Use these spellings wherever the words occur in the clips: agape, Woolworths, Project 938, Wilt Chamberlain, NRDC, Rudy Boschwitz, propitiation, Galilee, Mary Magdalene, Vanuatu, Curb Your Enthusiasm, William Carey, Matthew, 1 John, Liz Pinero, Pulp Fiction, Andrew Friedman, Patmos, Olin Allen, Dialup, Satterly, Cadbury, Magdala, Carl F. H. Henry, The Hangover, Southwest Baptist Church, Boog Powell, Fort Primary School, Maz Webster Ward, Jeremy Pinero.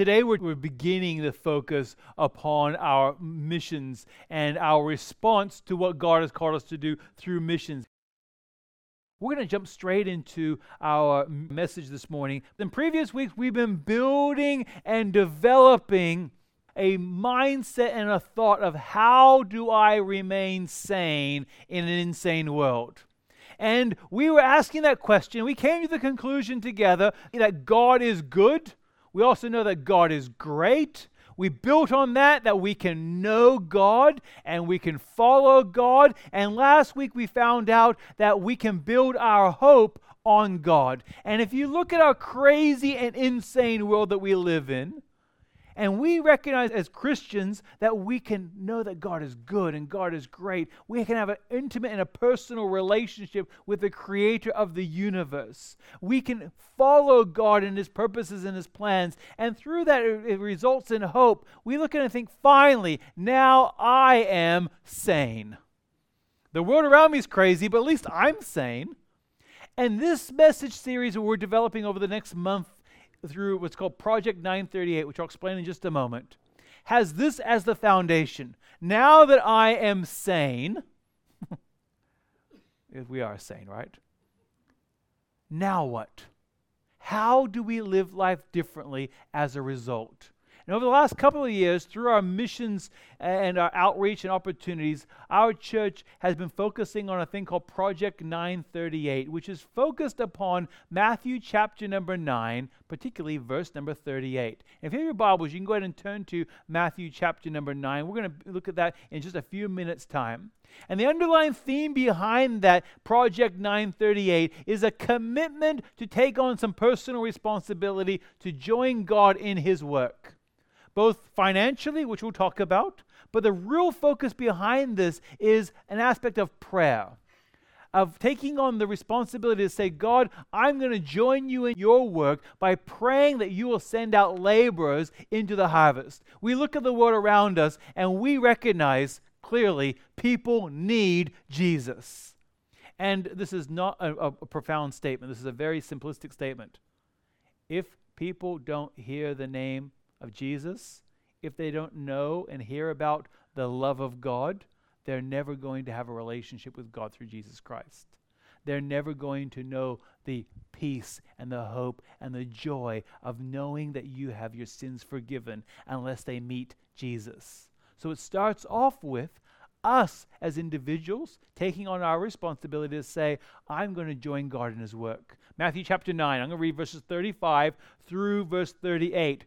Today we're beginning the focus upon our missions and our response to what God has called us to do through missions. We're going to jump straight into our message this morning. In previous weeks, we've been building and developing a mindset and a thought of how do I remain sane in an insane world? And we were asking that question. We came to the conclusion together that God is good. We also know that God is great. We built on that we can know God and we can follow God. And last week we found out that we can build our hope on God. And if you look at our crazy and insane world that we live in, and we recognize as Christians that we can know that God is good and God is great, we can have an intimate and a personal relationship with the creator of the universe. We can follow God and his purposes and his plans. And through that, it results in hope. We look at it and think, finally, now I am sane. The world around me is crazy, but at least I'm sane. And this message series we're developing over the next month through what's called Project 938, which I'll explain in just a moment, has this as the foundation. Now that I am sane, we are sane, right? Now what? How do we live life differently as a result? And over the last couple of years, through our missions and our outreach and opportunities, our church has been focusing on a thing called Project 938, which is focused upon Matthew chapter number 9, particularly verse number 38. If you have your Bibles, you can go ahead and turn to Matthew chapter number 9. We're going to look at that in just a few minutes' time. And the underlying theme behind that Project 938 is a commitment to take on some personal responsibility to join God in his work. Both financially, which we'll talk about, but the real focus behind this is an aspect of prayer, of taking on the responsibility to say, God, I'm going to join you in your work by praying that you will send out laborers into the harvest. We look at the world around us and we recognize clearly people need Jesus. And this is not a profound statement. This is a very simplistic statement. If people don't hear the name of Jesus, if they don't know and hear about the love of God, they're never going to have a relationship with God through Jesus Christ. They're never going to know the peace and the hope and the joy of knowing that you have your sins forgiven unless they meet Jesus. So it starts off with us as individuals taking on our responsibility to say, I'm going to join God in his work. Matthew chapter 9, I'm going to read verses 35 through verse 38.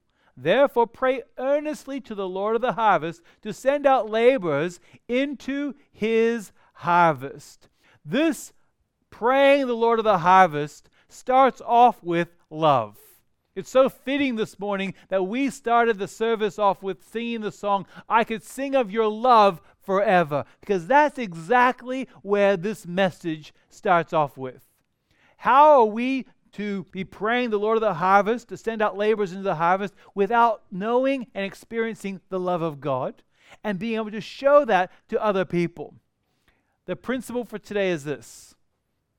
Therefore, pray earnestly to the Lord of the harvest to send out laborers into his harvest. This praying the Lord of the harvest starts off with love. It's so fitting this morning that we started the service off with singing the song, I Could Sing of Your Love Forever, because that's exactly where this message starts off with. How are we to be praying the Lord of the harvest, to send out laborers into the harvest without knowing and experiencing the love of God and being able to show that to other people? The principle for today is this.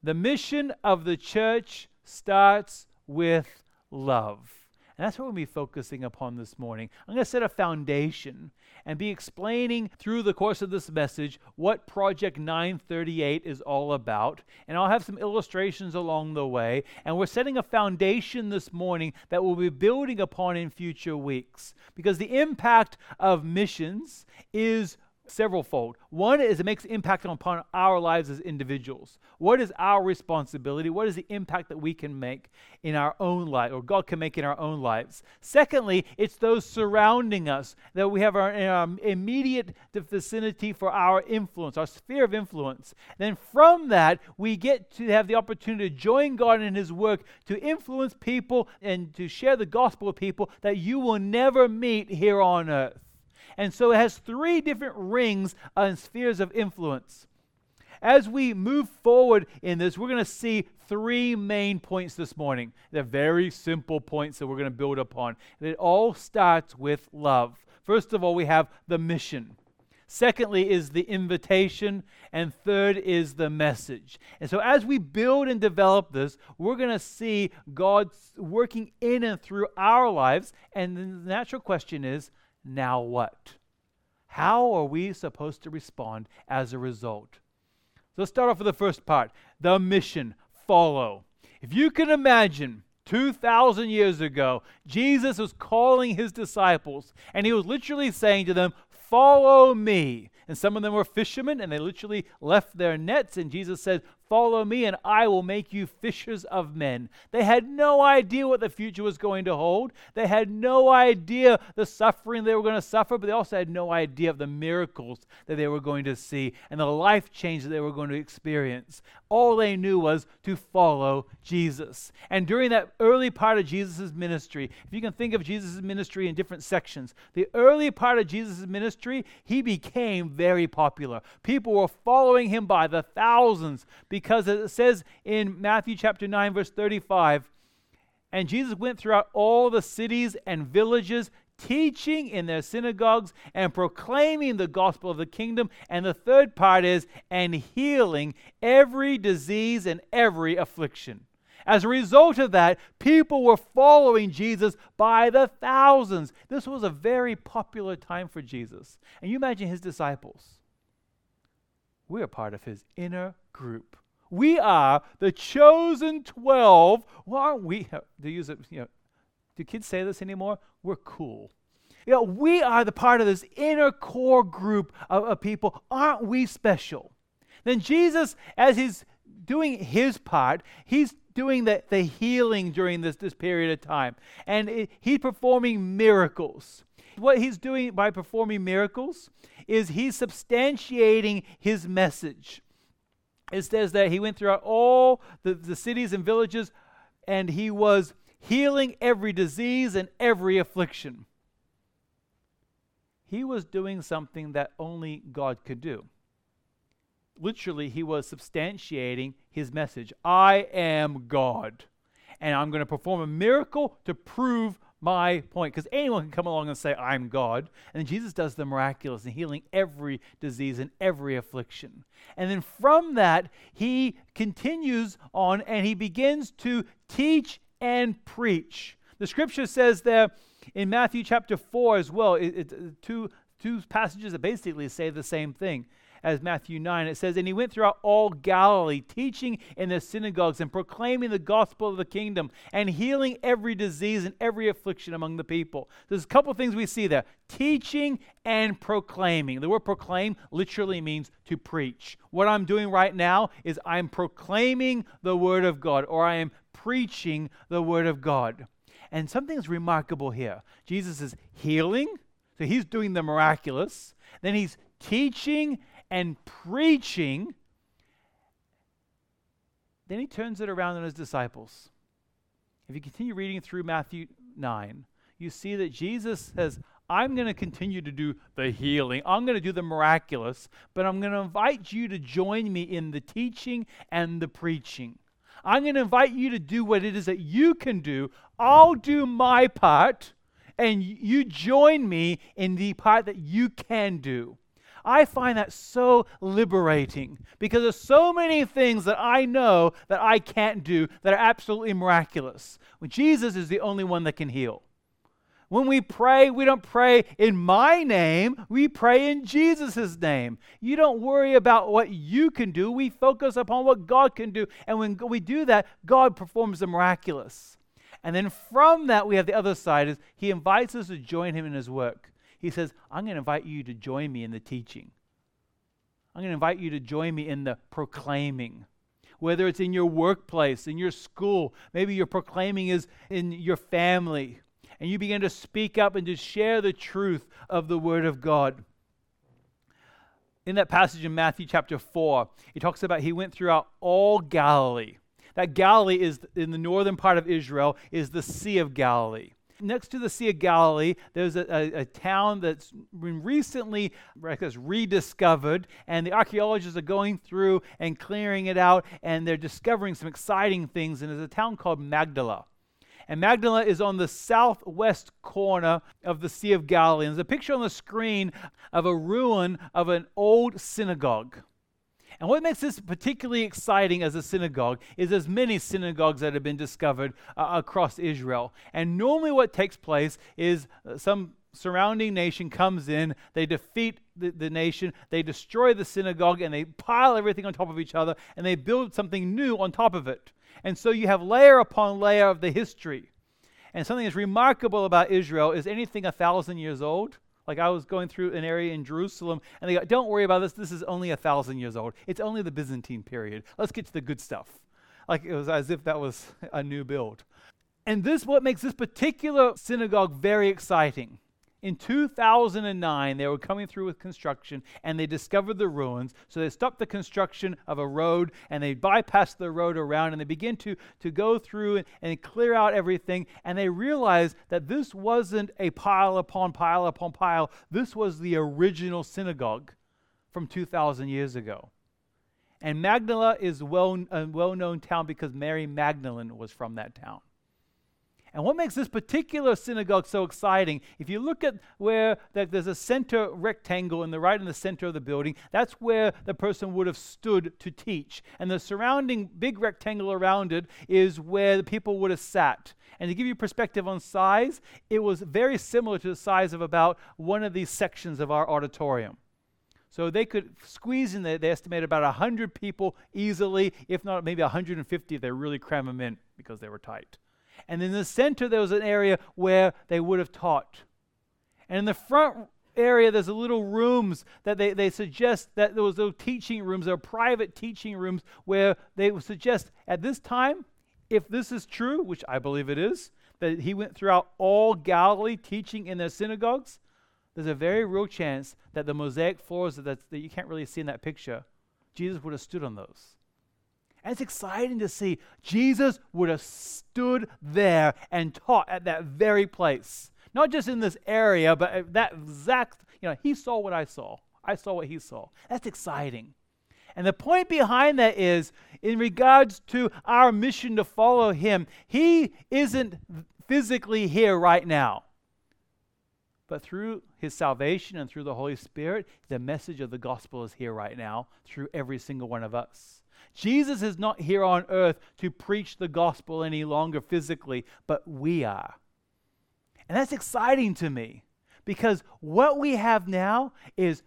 The mission of the church starts with love. And that's what we'll be focusing upon this morning. I'm going to set a foundation and be explaining through the course of this message what Project 938 is all about. And I'll have some illustrations along the way. And we're setting a foundation this morning that we'll be building upon in future weeks. Because the impact of missions is severalfold. One is it makes impact upon our lives as individuals. What is our responsibility? What is the impact that we can make in our own life, or God can make in our own lives? Secondly, it's those surrounding us that we have in our immediate vicinity for our influence, our sphere of influence. Then from that, we get to have the opportunity to join God in His work to influence people and to share the gospel with people that you will never meet here on earth. And so it has three different rings and spheres of influence. As we move forward in this, we're going to see three main points this morning. They're very simple points that we're going to build upon. And it all starts with love. First of all, we have the mission. Secondly is the invitation, and third is the message. And so as we build and develop this, we're going to see God working in and through our lives. And the natural question is, now what? How are we supposed to respond as a result? So let's start off with the first part, the mission, follow. If you can imagine, 2,000 years ago, Jesus was calling His disciples, and He was literally saying to them, follow me. And some of them were fishermen, and they literally left their nets, and Jesus said, follow me, and I will make you fishers of men. They had no idea what the future was going to hold. They had no idea the suffering they were going to suffer, but they also had no idea of the miracles that they were going to see and the life change that they were going to experience. All they knew was to follow Jesus. And during that early part of Jesus' ministry, if you can think of Jesus' ministry in different sections, the early part of Jesus' ministry, He became very popular. People were following Him by the thousands, because as it says in Matthew chapter 9, verse 35, and Jesus went throughout all the cities and villages, teaching in their synagogues and proclaiming the gospel of the kingdom. And the third part is, and healing every disease and every affliction. As a result of that, people were following Jesus by the thousands. This was a very popular time for Jesus. And you imagine His disciples. We are part of His inner group. We are the chosen 12. Well, aren't we? Do you use it? You know, do kids say this anymore? We're cool. You know, we are the part of this inner core group of people. Aren't we special? Then Jesus, as He's doing His part, He's doing the healing during this period of time, and He's performing miracles. What He's doing by performing miracles is He's substantiating His message. It says that He went throughout all the cities and villages, and He was healing every disease and every affliction. He was doing something that only God could do. Literally, He was substantiating His message. I am God, and I'm going to perform a miracle to prove my point, because anyone can come along and say, I'm God. And Jesus does the miraculous and healing every disease and every affliction. And then from that, He continues on and He begins to teach and preach. The scripture says there in Matthew chapter 4 as well, two passages that basically say the same thing as Matthew 9. It says, and He went throughout all Galilee, teaching in their synagogues and proclaiming the gospel of the kingdom and healing every disease and every affliction among the people. There's a couple things we see there. Teaching and proclaiming. The word proclaim literally means to preach. What I'm doing right now is I'm proclaiming the word of God, or I am preaching the word of God. And something's remarkable here. Jesus is healing, so He's doing the miraculous. Then He's teaching and preaching. Then He turns it around on His disciples. If you continue reading through Matthew 9, you see that Jesus says, I'm going to continue to do the healing. I'm going to do the miraculous, but I'm going to invite you to join me in the teaching and the preaching. I'm going to invite you to do what it is that you can do. I'll do my part, and you join me in the part that you can do. I find that so liberating, because there's so many things that I know that I can't do that are absolutely miraculous. When Jesus is the only one that can heal. When we pray, we don't pray in my name, we pray in Jesus' name. You don't worry about what you can do, we focus upon what God can do. And when we do that, God performs the miraculous. And then from that, we have the other side is He invites us to join Him in His work. He says, I'm going to invite you to join me in the teaching. I'm going to invite you to join me in the proclaiming. Whether it's in your workplace, in your school, maybe your proclaiming is in your family, and you begin to speak up and to share the truth of the Word of God. In that passage in Matthew chapter 4, it talks about he went throughout all Galilee. That Galilee is in the northern part of Israel, is the Sea of Galilee. Next to the Sea of Galilee, there's a town that's been recently rediscovered, and the archaeologists are going through and clearing it out, and they're discovering some exciting things, and there's a town called Magdala. And Magdala is on the southwest corner of the Sea of Galilee. And there's a picture on the screen of a ruin of an old synagogue. And what makes this particularly exciting as a synagogue is there's many synagogues that have been discovered across Israel. And normally what takes place is some surrounding nation comes in, they defeat the nation, they destroy the synagogue, and they pile everything on top of each other, and they build something new on top of it. And so you have layer upon layer of the history. And something that's remarkable about Israel is anything 1,000 years old. Like I was going through an area in Jerusalem, and they go, don't worry about this. This is only 1,000 years old. It's only the Byzantine period. Let's get to the good stuff. Like it was as if that was a new build. And this what makes this particular synagogue very exciting. In 2009, they were coming through with construction, and they discovered the ruins. So they stopped the construction of a road, and they bypassed the road around, and they begin to go through and clear out everything. And they realized that this wasn't a pile upon pile upon pile. This was the original synagogue from 2,000 years ago. And Magdala is a well-known town because Mary Magdalene was from that town. And what makes this particular synagogue so exciting, if you look at where there's a center rectangle in the center of the building, that's where the person would have stood to teach. And the surrounding big rectangle around it is where the people would have sat. And to give you perspective on size, it was very similar to the size of about one of these sections of our auditorium. So they could squeeze in there, they estimated about 100 people easily, if not maybe 150 if they really cram them in because they were tight. And in the center, there was an area where they would have taught. And in the front area, there's little rooms that they suggest that there was little teaching rooms, there were private teaching rooms where they would suggest at this time, if this is true, which I believe it is, that he went throughout all Galilee teaching in their synagogues, there's a very real chance that the mosaic floors that you can't really see in that picture, Jesus would have stood on those. And it's exciting to see Jesus would have stood there and taught at that very place. Not just in this area, but that exact, he saw what I saw. I saw what he saw. That's exciting. And the point behind that is, in regards to our mission to follow him, he isn't physically here right now. But through his salvation and through the Holy Spirit, the message of the gospel is here right now through every single one of us. Jesus is not here on earth to preach the gospel any longer physically, but we are. And that's exciting to me because what we have now is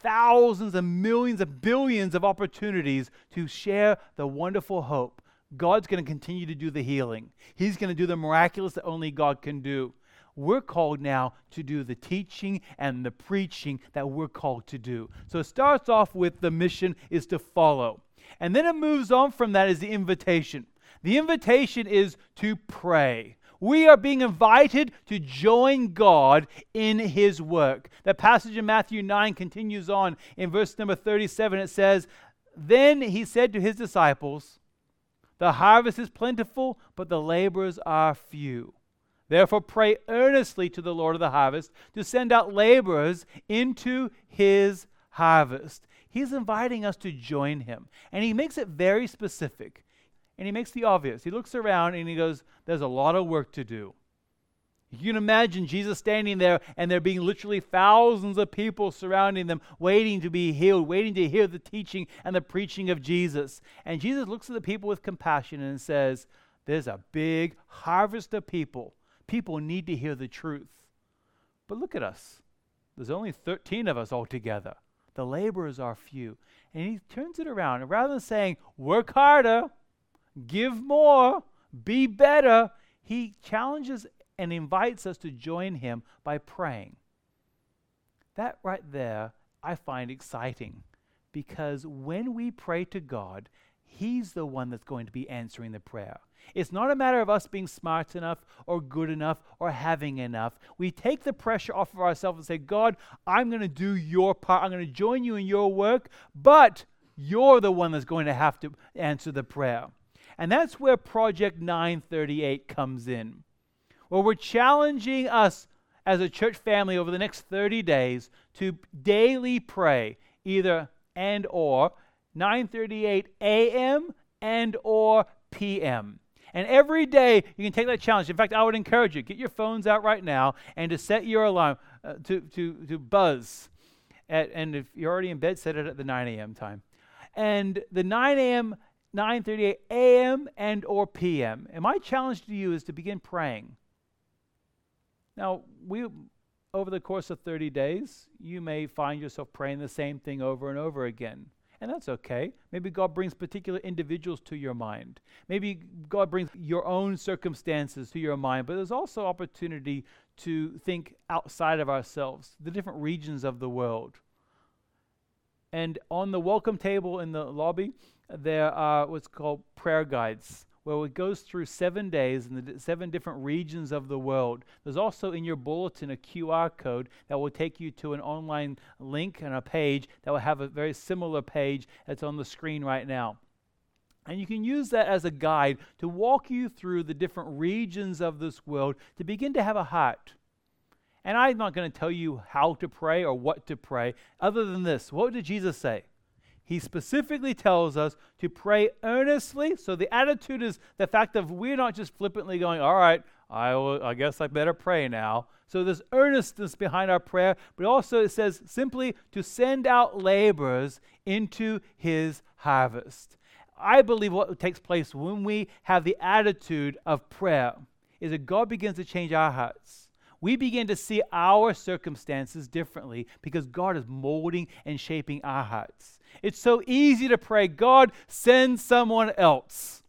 thousands and millions and billions of opportunities to share the wonderful hope. God's going to continue to do the healing. He's going to do the miraculous that only God can do. We're called now to do the teaching and the preaching that we're called to do. So it starts off with the mission is to follow. And then it moves on from that is the invitation. The invitation is to pray. We are being invited to join God in his work. The passage in Matthew 9 continues on. In verse number 37, it says, "Then he said to his disciples, 'The harvest is plentiful, but the laborers are few. Therefore pray earnestly to the Lord of the harvest to send out laborers into his harvest.'" He's inviting us to join him. And he makes it very specific. And he makes the obvious. He looks around and he goes, there's a lot of work to do. You can imagine Jesus standing there and there being literally thousands of people surrounding them, waiting to be healed, waiting to hear the teaching and the preaching of Jesus. And Jesus looks at the people with compassion and says, there's a big harvest of people. People need to hear the truth. But look at us. There's only 13 of us altogether. The laborers are few. And he turns it around. And rather than saying, work harder, give more, be better, he challenges and invites us to join him by praying. That right there, I find exciting. because when we pray to God, He's the one that's going to be answering the prayer. It's not a matter of us being smart enough or good enough or having enough. We take the pressure off of ourselves and say, God, I'm going to do your part. I'm going to join you in your work, but you're the one that's going to have to answer the prayer. And that's where Project 938 comes in, where we're challenging us as a church family over the next 30 days to daily pray, either and or 9:38 a.m. and or p.m. And every day you can take that challenge. In fact, I would encourage you, get your phones out right now and to set your alarm to buzz. And if you're already in bed, set it at the 9 a.m. time. And the 9 a.m., 9:38 a.m. and or p.m. And my challenge to you is to begin praying. Now, over the course of 30 days, you may find yourself praying the same thing over and over again. And that's okay. Maybe God brings particular individuals to your mind. Maybe God brings your own circumstances to your mind. But there's also opportunity to think outside of ourselves, the different regions of the world. And on the welcome table in the lobby, there are what's called prayer guides, where it goes through 7 days in the 7 different regions of the world. There's also in your bulletin a QR code that will take you to an online link and a page that will have a very similar page that's on the screen right now. And you can use that as a guide to walk you through the different regions of this world to begin to have a heart. And I'm not going to tell you how to pray or what to pray, other than this. What did Jesus say? He specifically tells us to pray earnestly. So the attitude is the fact that we're not just flippantly going, all right, I guess I better pray now. So there's earnestness behind our prayer, but also it says simply to send out laborers into his harvest. I believe what takes place when we have the attitude of prayer is that God begins to change our hearts. We begin to see our circumstances differently because God is molding and shaping our hearts. It's so easy to pray, God, send someone else.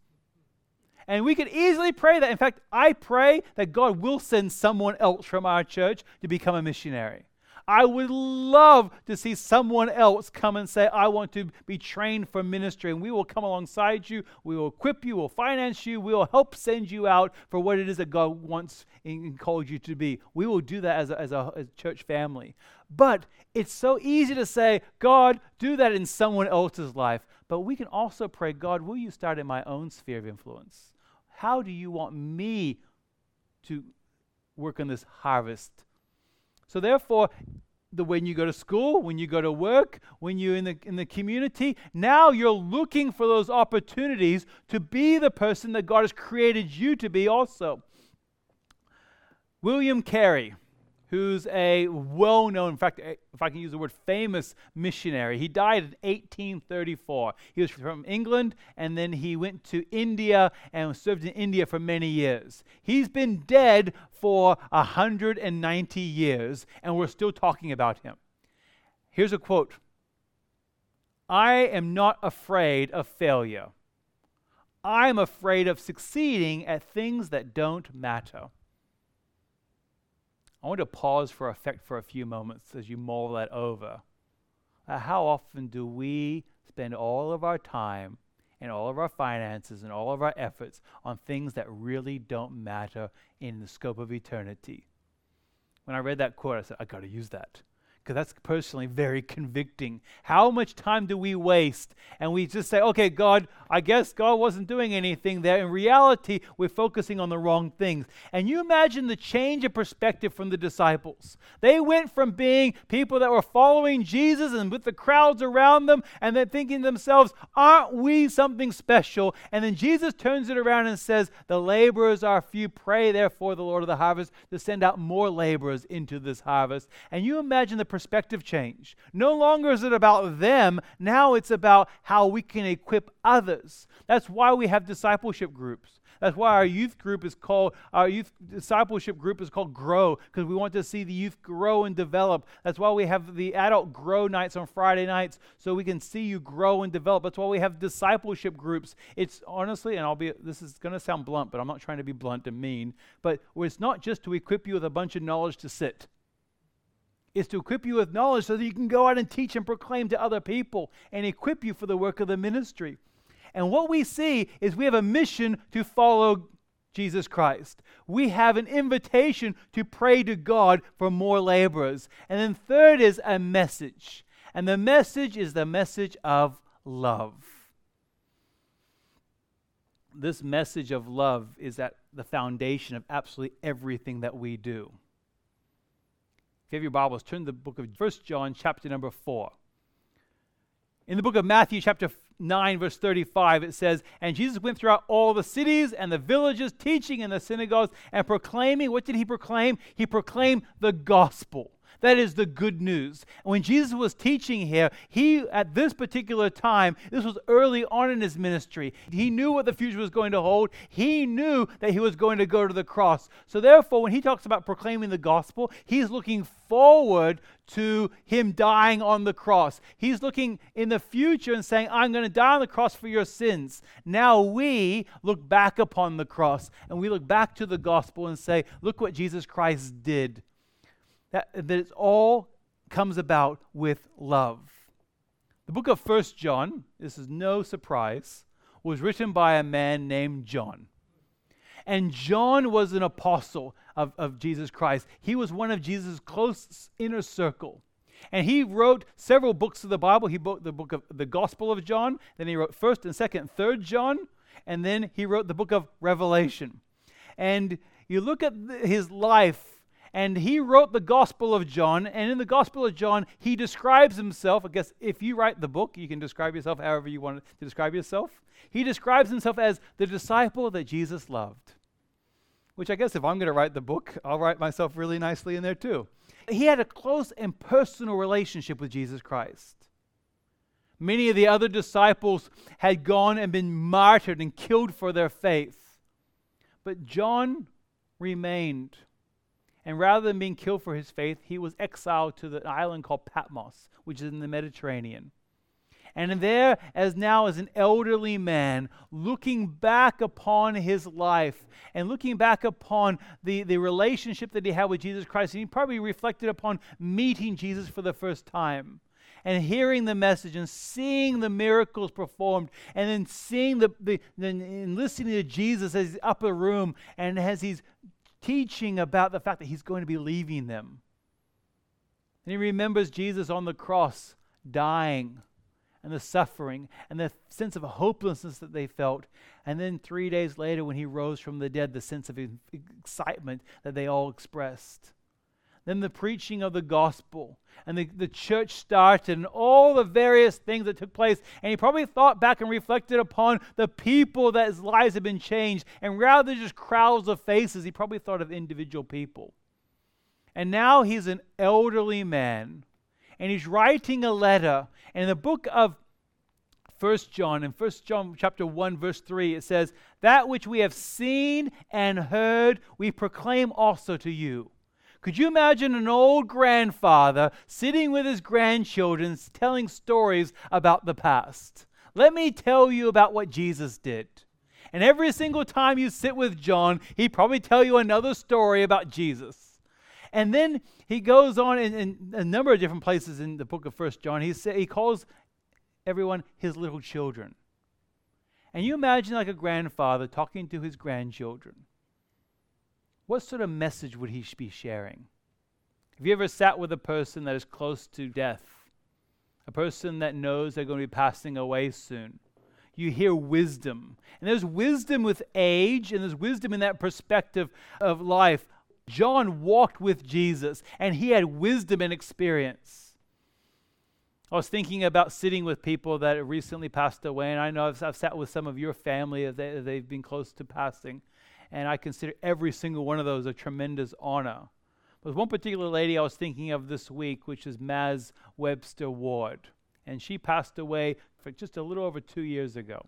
And we could easily pray that. In fact, I pray that God will send someone else from our church to become a missionary. I would love to see someone else come and say, I want to be trained for ministry, and we will come alongside you, we will equip you, we'll finance you, we'll help send you out for what it is that God wants and called you to be. We will do that as a church family. But it's so easy to say, God, do that in someone else's life. But we can also pray, God, will you start in my own sphere of influence? How do you want me to work on this harvest? So therefore, when you go to school, when you go to work, when you're in the community, now you're looking for those opportunities to be the person that God has created you to be also. William Carey, who's a well-known, in fact, if I can use the word famous missionary, he died in 1834. He was from England, and then he went to India and served in India for many years. He's been dead for 190 years, and we're still talking about him. Here's a quote. I am not afraid of failure. I'm afraid of succeeding at things that don't matter. I want to pause for effect for a few moments as you mull that over. How often do we spend all of our time and all of our finances and all of our efforts on things that really don't matter in the scope of eternity? When I read that quote, I said, I got to use that, because that's personally very convicting. How much time do we waste? And we just say, okay, God, I guess God wasn't doing anything there. In reality, we're focusing on the wrong things. And you imagine the change of perspective from the disciples. They went from being people that were following Jesus and with the crowds around them, and then thinking to themselves, aren't we something special? And then Jesus turns it around and says, the laborers are few. Pray, therefore, the Lord of the harvest to send out more laborers into this harvest. And you imagine the perspective change. No longer is it about them. Now it's about how we can equip others. That's why we have discipleship groups. That's why our youth discipleship group is called Grow, because we want to see the youth grow and develop. That's why we have the adult Grow nights on Friday nights, so we can see you grow and develop. That's why we have discipleship groups. It's honestly, and this is going to sound blunt, but I'm not trying to be blunt and mean, but it's not just to equip you with a bunch of knowledge to sit. is to equip you with knowledge so that you can go out and teach and proclaim to other people and equip you for the work of the ministry. And what we see is we have a mission to follow Jesus Christ. We have an invitation to pray to God for more laborers. And then third is a message. And the message is the message of love. This message of love is at the foundation of absolutely everything that we do. If you have your Bibles, turn to the book of 1 John, chapter number 4. In the book of Matthew, chapter 9, verse 35, it says, "And Jesus went throughout all the cities and the villages, teaching in the synagogues and proclaiming," what did he proclaim? He proclaimed the gospel. That is the good news. When Jesus was teaching here, he, at this particular time, this was early on in his ministry, he knew what the future was going to hold. He knew that he was going to go to the cross. So therefore, when he talks about proclaiming the gospel, he's looking forward to him dying on the cross. He's looking in the future and saying, I'm going to die on the cross for your sins. Now we look back upon the cross, and we look back to the gospel and say, look what Jesus Christ did. That it all comes about with love. The book of 1 John, this is no surprise, was written by a man named John. And John was an apostle of Jesus Christ. He was one of Jesus' close inner circle. And he wrote several books of the Bible. He wrote the book of the Gospel of John. Then he wrote 1st and 2nd and 3rd John. And then he wrote the book of Revelation. And you look at his life. And he wrote the Gospel of John, and in the Gospel of John, he describes himself. I guess if you write the book, you can describe yourself however you want to describe yourself. He describes himself as the disciple that Jesus loved, which I guess if I'm going to write the book, I'll write myself really nicely in there too. He had a close and personal relationship with Jesus Christ. Many of the other disciples had gone and been martyred and killed for their faith, but John remained. And rather than being killed for his faith, he was exiled to the island called Patmos, which is in the Mediterranean. And there, as now as an elderly man, looking back upon his life and looking back upon the relationship that he had with Jesus Christ, and he probably reflected upon meeting Jesus for the first time and hearing the message and seeing the miracles performed and then seeing and listening to Jesus as he's up a room and as he's teaching about the fact that he's going to be leaving them. And he remembers Jesus on the cross dying and the suffering and the sense of hopelessness that they felt. And then 3 days later when he rose from the dead, the sense of excitement that they all expressed. Then the preaching of the gospel and the church started and all the various things that took place. And he probably thought back and reflected upon the people that his lives had been changed. And rather than just crowds of faces, he probably thought of individual people. And now he's an elderly man and he's writing a letter. And in the book of 1 John, in 1 John chapter 1, verse 3, it says, "That which we have seen and heard, we proclaim also to you." Could you imagine an old grandfather sitting with his grandchildren telling stories about the past? Let me tell you about what Jesus did. And every single time you sit with John, he'd probably tell you another story about Jesus. And then he goes on in a number of different places in the book of 1 John. He calls everyone his little children. And you imagine like a grandfather talking to his grandchildren. What sort of message would he be sharing? Have you ever sat with a person that is close to death? A person that knows they're going to be passing away soon? You hear wisdom. And there's wisdom with age, and there's wisdom in that perspective of life. John walked with Jesus, and he had wisdom and experience. I was thinking about sitting with people that recently passed away, and I know I've sat with some of your family as they've been close to passing. And I consider every single one of those a tremendous honor. But one particular lady I was thinking of this week, which is Maz Webster Ward. And she passed away for just a little over 2 years ago.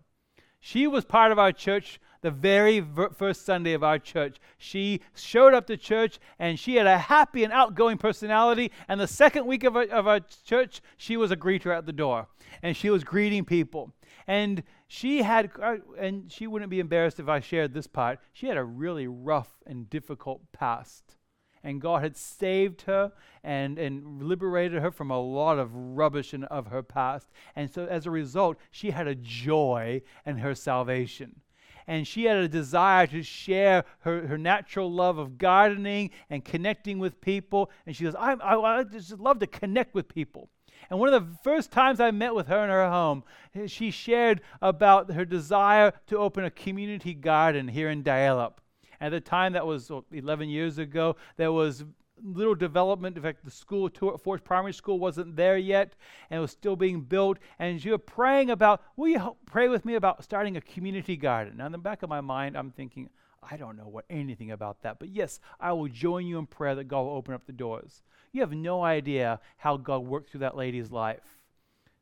She was part of our church the very first Sunday of our church. She showed up to church and she had a happy and outgoing personality. And the second week of our church, she was a greeter at the door. And she was greeting people. And she wouldn't be embarrassed if I shared this part, she had a really rough and difficult past. and God had saved her and liberated her from a lot of rubbish and of her past. And so as a result, she had a joy in her salvation. And she had a desire to share her natural love of gardening and connecting with people. And she goes, I just love to connect with people. And one of the first times I met with her in her home, she shared about her desire to open a community garden here in Dialup. At the time, that was 11 years ago, there was little development. In fact, the school at Fort Primary School wasn't there yet, and it was still being built. And you were praying about, will you help pray with me about starting a community garden? Now, in the back of my mind, I'm thinking, I don't know anything about that, but yes, I will join you in prayer that God will open up the doors. You have no idea how God worked through that lady's life.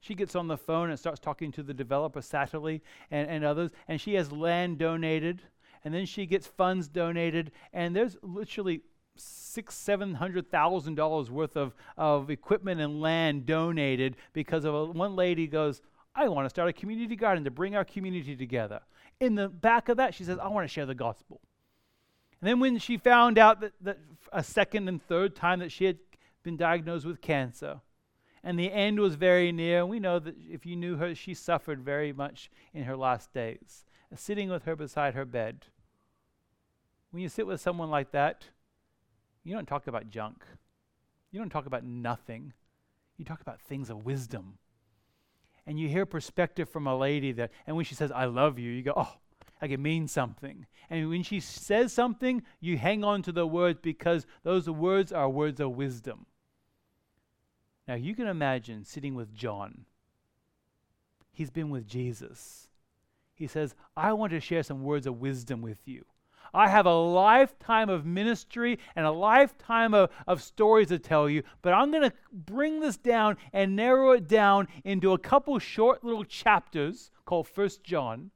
She gets on the phone and starts talking to the developer, Satterly, and others, and she has land donated, and then she gets funds donated, and there's literally $700,000 worth of equipment and land donated because of one lady goes, I want to start a community garden to bring our community together. In the back of that, she says, I want to share the gospel. And then when she found out that a second and third time that she had been diagnosed with cancer, and the end was very near, and we know that if you knew her, she suffered very much in her last days, sitting with her beside her bed. When you sit with someone like that, you don't talk about junk. You don't talk about nothing. You talk about things of wisdom. And you hear perspective from a lady that, and when she says, I love you, you go, oh, like it means something. And when she says something, you hang on to the words because those words are words of wisdom. Now you can imagine sitting with John. He's been with Jesus. He says, I want to share some words of wisdom with you. I have a lifetime of ministry and a lifetime of stories to tell you, but I'm going to bring this down and narrow it down into a couple short little chapters called 1 John.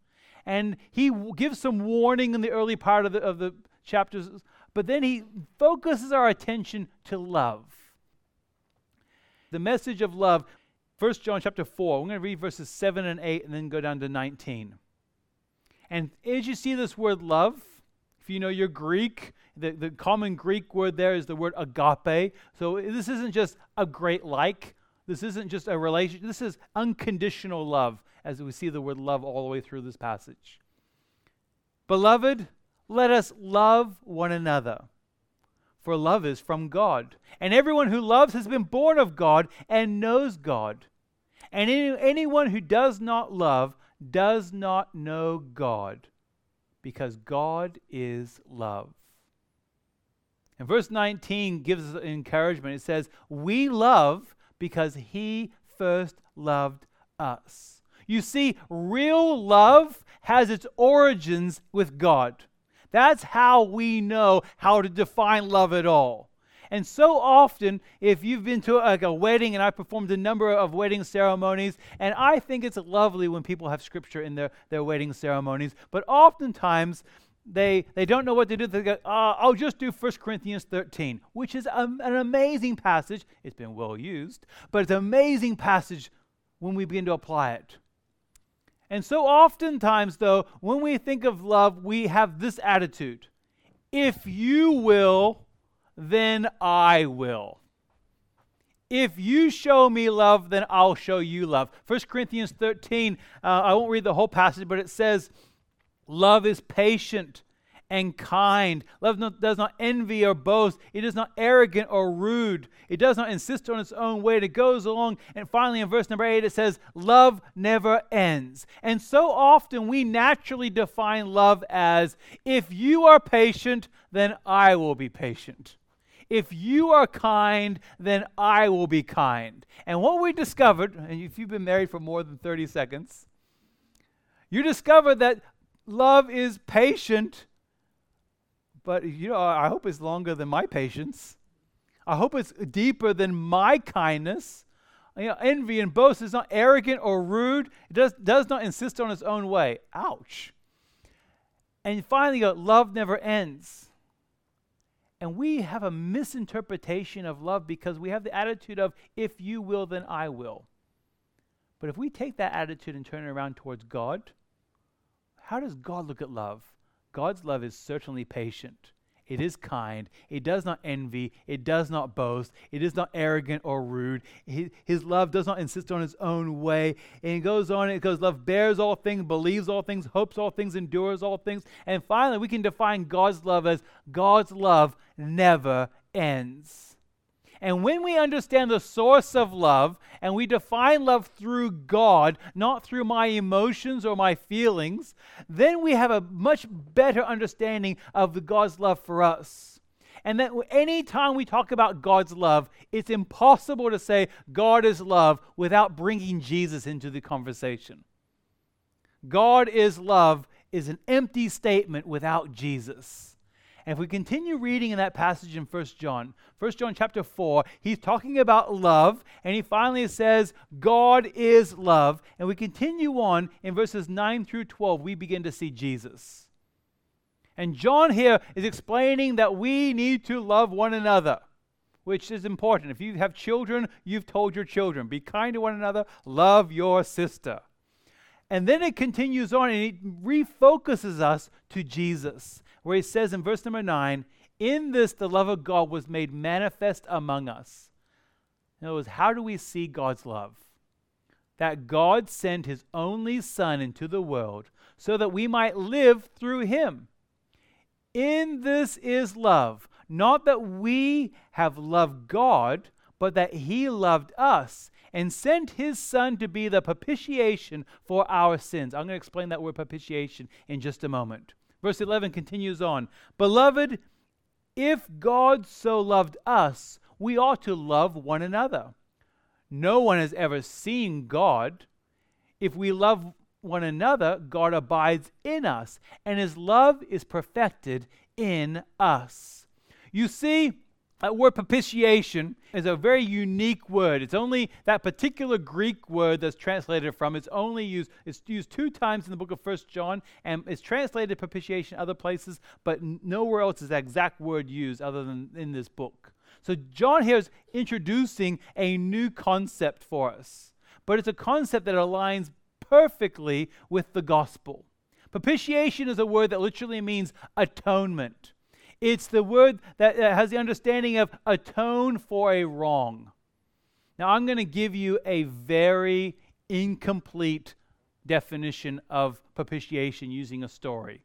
And he gives some warning in the early part of the chapters, but then he focuses our attention to love. The message of love, 1 John chapter 4. We're going to read verses 7 and 8 and then go down to 19. And as you see this word love, if you know your Greek, the common Greek word there is the word agape. So this isn't just a great like. This isn't just a relationship. This is unconditional love, as we see the word love all the way through this passage. Beloved, let us love one another, for love is from God. And everyone who loves has been born of God and knows God. And anyone who does not love does not know God, because God is love. And verse 19 gives us encouragement. It says, we love because he first loved us. You see, real love has its origins with God. That's how we know how to define love at all. And so often, if you've been to like a wedding, and I performed a number of wedding ceremonies, and I think it's lovely when people have scripture in their wedding ceremonies, but oftentimes they don't know what to do. They go, I'll just do 1 Corinthians 13, which is an amazing passage. It's been well used, but it's an amazing passage when we begin to apply it. And so oftentimes, though, when we think of love, we have this attitude. If you will, then I will. If you show me love, then I'll show you love. 1 Corinthians 13, I won't read the whole passage, but it says, love is patient and kind. Love does not envy or boast. It is not arrogant or rude. It does not insist on its own way. It goes along. And finally, in verse number 8, it says, love never ends. And so often we naturally define love as, if you are patient, then I will be patient. If you are kind, then I will be kind. And what we discovered, and if you've been married for more than 30 seconds, you discover that love is patient, but you know, I hope it's longer than my patience. I hope it's deeper than my kindness. You know, envy and boast is not arrogant or rude. It does not insist on its own way. Ouch. And finally, love never ends. And we have a misinterpretation of love because we have the attitude of, if you will, then I will. But if we take that attitude and turn it around towards God, how does God look at love? God's love is certainly patient. It is kind. It does not envy. It does not boast. It is not arrogant or rude. His love does not insist on his own way. And it goes on. It goes, love bears all things, believes all things, hopes all things, endures all things. And finally, we can define God's love as God's love never ends. And when we understand the source of love, and we define love through God, not through my emotions or my feelings, then we have a much better understanding of God's love for us. And that any time we talk about God's love, it's impossible to say God is love without bringing Jesus into the conversation. God is love is an empty statement without Jesus. And if we continue reading in that passage in 1 John chapter 4, he's talking about love, and he finally says, God is love. And we continue on in verses 9 through 12, we begin to see Jesus. And John here is explaining that we need to love one another, which is important. If you have children, you've told your children, be kind to one another, love your sister. And then it continues on and it refocuses us to Jesus, where he says in verse number 9, in this the love of God was made manifest among us. In other words, how do we see God's love? That God sent his only Son into the world so that we might live through him. In this is love, not that we have loved God, but that he loved us and sent his Son to be the propitiation for our sins. I'm going to explain that word propitiation in just a moment. Verse 11 continues on. Beloved, if God so loved us, we ought to love one another. No one has ever seen God. If we love one another, God abides in us, and his love is perfected in us. You see, that word propitiation is a very unique word. It's only that particular Greek word that's translated from. It's used two times in the book of 1 John, and it's translated propitiation other places, but nowhere else is that exact word used other than in this book. So John here is introducing a new concept for us, but it's a concept that aligns perfectly with the gospel. Propitiation is a word that literally means atonement. It's the word that has the understanding of atone for a wrong. Now, I'm going to give you a very incomplete definition of propitiation using a story,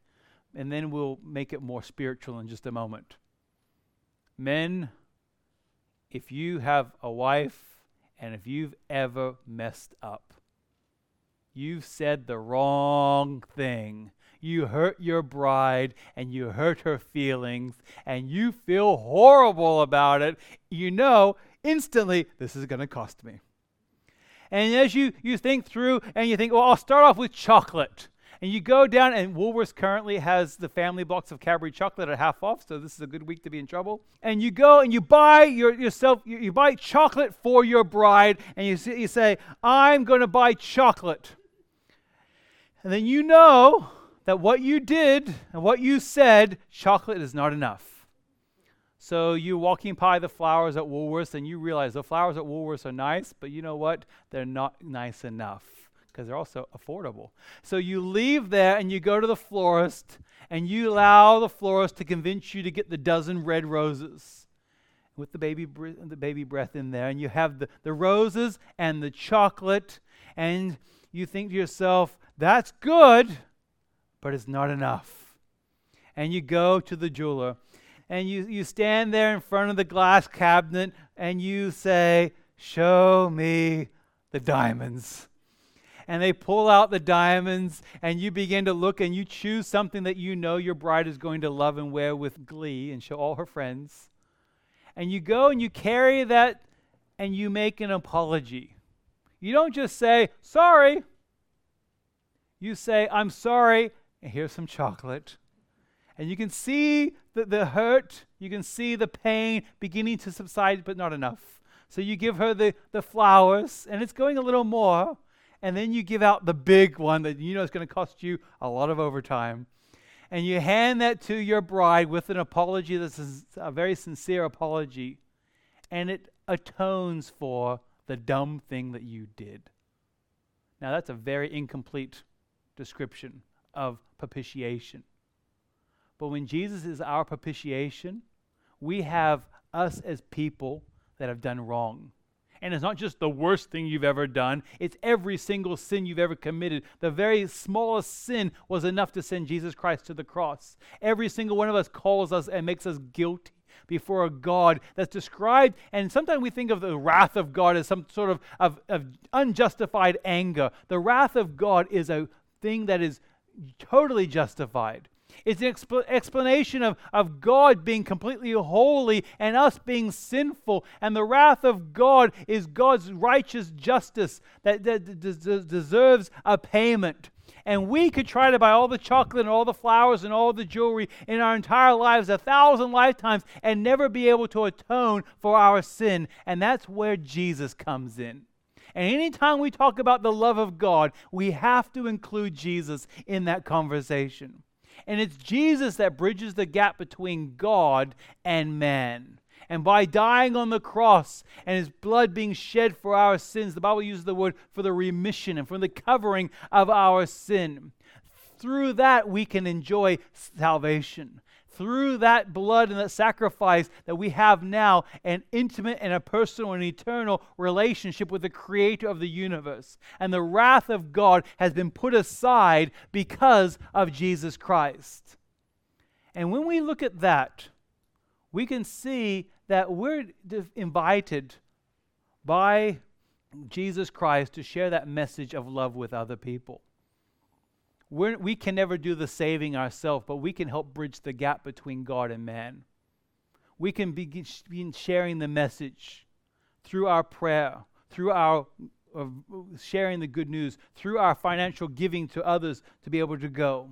and then we'll make it more spiritual in just a moment. Men, if you have a wife and if you've ever messed up, you've said the wrong thing. You hurt your bride and you hurt her feelings and you feel horrible about it, you know instantly this is going to cost me. And as you think through and you think, well, I'll start off with chocolate. And you go down, and Woolworths currently has the family box of Cadbury chocolate at half off, so this is a good week to be in trouble. And you go and you buy yourself chocolate for your bride, and you say, I'm going to buy chocolate. And then you know that what you did and what you said, chocolate is not enough. So you're walking by the flowers at Woolworths, and you realize the flowers at Woolworths are nice, but you know what? They're not nice enough, because they're also affordable. So you leave there and you go to the florist and you allow the florist to convince you to get the dozen red roses with the baby breath in there. And you have the roses and the chocolate, and you think to yourself, that's good, but it's not enough. And you go to the jeweler and you stand there in front of the glass cabinet and you say, show me the diamonds. And they pull out the diamonds, and you begin to look, and you choose something that you know your bride is going to love and wear with glee and show all her friends. And you go and you carry that, and you make an apology. You don't just say, sorry. You say, I'm sorry, and here's some chocolate. And you can see the hurt, you can see the pain beginning to subside, but not enough. So you give her the flowers, and it's going a little more. And then you give out the big one that you know is going to cost you a lot of overtime. And you hand that to your bride with an apology that's a very sincere apology. And it atones for the dumb thing that you did. Now, that's a very incomplete description of propitiation. But when Jesus is our propitiation, we have us as people that have done wrong. And it's not just the worst thing you've ever done. It's every single sin you've ever committed. The very smallest sin was enough to send Jesus Christ to the cross. Every single one of us calls us and makes us guilty before a God that's described, and sometimes we think of the wrath of God as some sort of unjustified anger. The wrath of God is a thing that is totally justified. It's an explanation of God being completely holy and us being sinful, and the wrath of God is God's righteous justice that deserves a payment. And we could try to buy all the chocolate and all the flowers and all the jewelry in our entire lives, 1,000 lifetimes, and never be able to atone for our sin. And that's where Jesus comes in. And anytime we talk about the love of God, we have to include Jesus in that conversation. And it's Jesus that bridges the gap between God and man. And by dying on the cross and his blood being shed for our sins, the Bible uses the word for the remission and for the covering of our sin. Through that, we can enjoy salvation. Through that blood and that sacrifice that we have now an intimate and a personal and eternal relationship with the creator of the universe. And the wrath of God has been put aside because of Jesus Christ. And when we look at that, we can see that we're invited by Jesus Christ to share that message of love with other people. We can never do the saving ourselves, but we can help bridge the gap between God and man. We can begin sharing the message through our prayer, through our sharing the good news, through our financial giving to others to be able to go.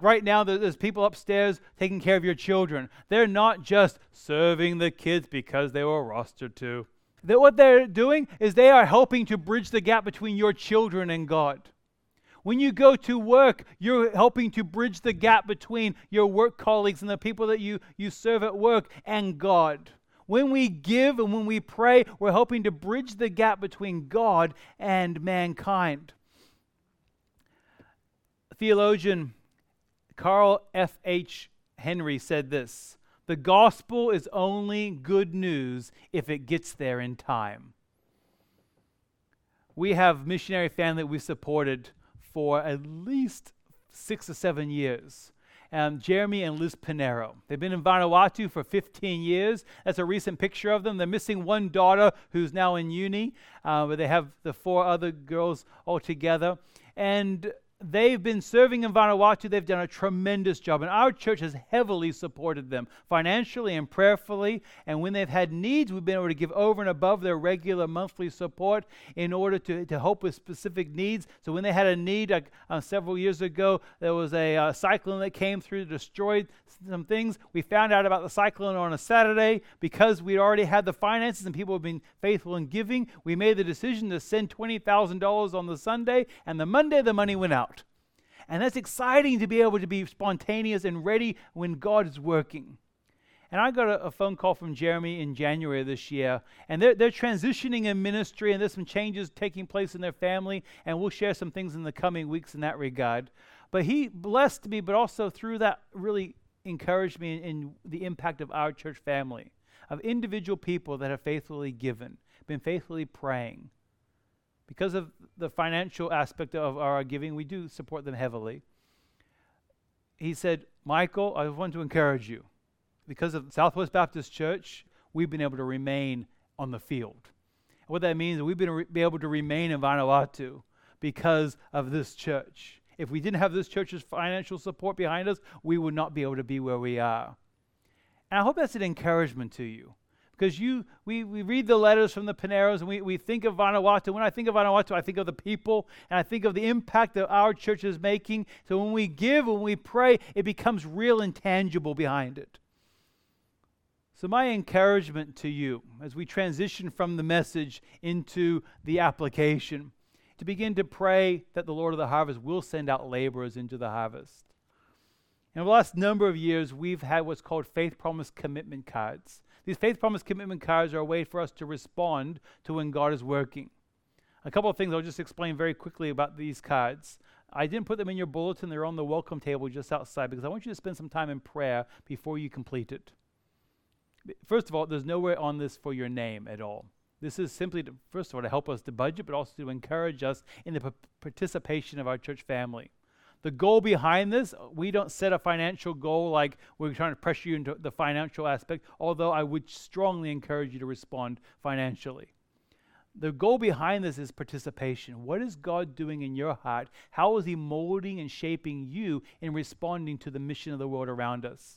Right now, there's people upstairs taking care of your children. They're not just serving the kids because they were rostered to. What they're doing is they are helping to bridge the gap between your children and God. When you go to work, you're helping to bridge the gap between your work colleagues and the people that you serve at work and God. When we give and when we pray, we're helping to bridge the gap between God and mankind. Theologian Carl F. H. Henry said this: "The gospel is only good news if it gets there in time." We have missionary family we supported for at least 6 or 7 years. Jeremy and Liz Pinero. They've been in Vanuatu for 15 years. That's a recent picture of them. They're missing one daughter who's now in uni, but they have the 4 other girls all together. And they've been serving in Vanuatu. They've done a tremendous job, and our church has heavily supported them financially and prayerfully. And when they've had needs, we've been able to give over and above their regular monthly support in order to help with specific needs. So when they had a need, several years ago, there was a cyclone that came through, destroyed some things. We found out about the cyclone on a Saturday because we'd already had the finances and people have been faithful in giving. We made the decision to send $20,000 on the Sunday, and the Monday the money went out. And that's exciting to be able to be spontaneous and ready when God is working. And I got a phone call from Jeremy in January of this year. And they're transitioning in ministry, and there's some changes taking place in their family. And we'll share some things in the coming weeks in that regard. But he blessed me, but also through that really encouraged me in the impact of our church family, of individual people that have faithfully given, been faithfully praying. Because of the financial aspect of our giving, we do support them heavily. He said, "Michael, I want to encourage you. Because of Southwest Baptist Church, we've been able to remain on the field." And what that means is we've been able to remain in Vanuatu because of this church. If we didn't have this church's financial support behind us, we would not be able to be where we are. And I hope that's an encouragement to you. Because we read the letters from the Pineros, and we think of Vanuatu. When I think of Vanuatu, I think of the people, and I think of the impact that our church is making. So when we give, when we pray, it becomes real and tangible behind it. So my encouragement to you, as we transition from the message into the application, to begin to pray that the Lord of the harvest will send out laborers into the harvest. In the last number of years, we've had what's called Faith Promise Commitment Cards. These Faith Promise Commitment Cards are a way for us to respond to when God is working. A couple of things I'll just explain very quickly about these cards. I didn't put them in your bulletin. They're on the welcome table just outside because I want you to spend some time in prayer before you complete it. First of all, there's nowhere on this for your name at all. This is simply, first of all, to help us to budget, but also to encourage us in the participation of our church family. The goal behind this, we don't set a financial goal like we're trying to pressure you into the financial aspect, although I would strongly encourage you to respond financially. The goal behind this is participation. What is God doing in your heart? How is he molding and shaping you in responding to the mission of the world around us?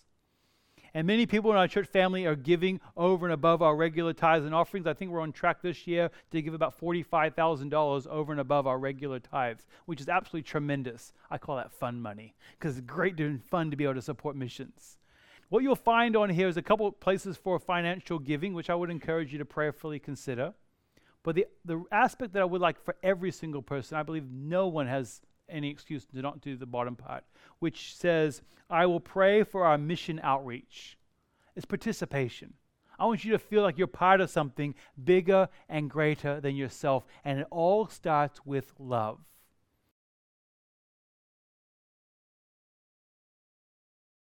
And many people in our church family are giving over and above our regular tithes and offerings. I think we're on track this year to give about $45,000 over and above our regular tithes, which is absolutely tremendous. I call that fun money because it's great and fun to be able to support missions. What you'll find on here is a couple of places for financial giving, which I would encourage you to prayerfully consider. But the aspect that I would like for every single person, I believe no one has any excuse to not do the bottom part, which says, I will pray for our mission outreach. It's participation. I want you to feel like you're part of something bigger and greater than yourself, and it all starts with love.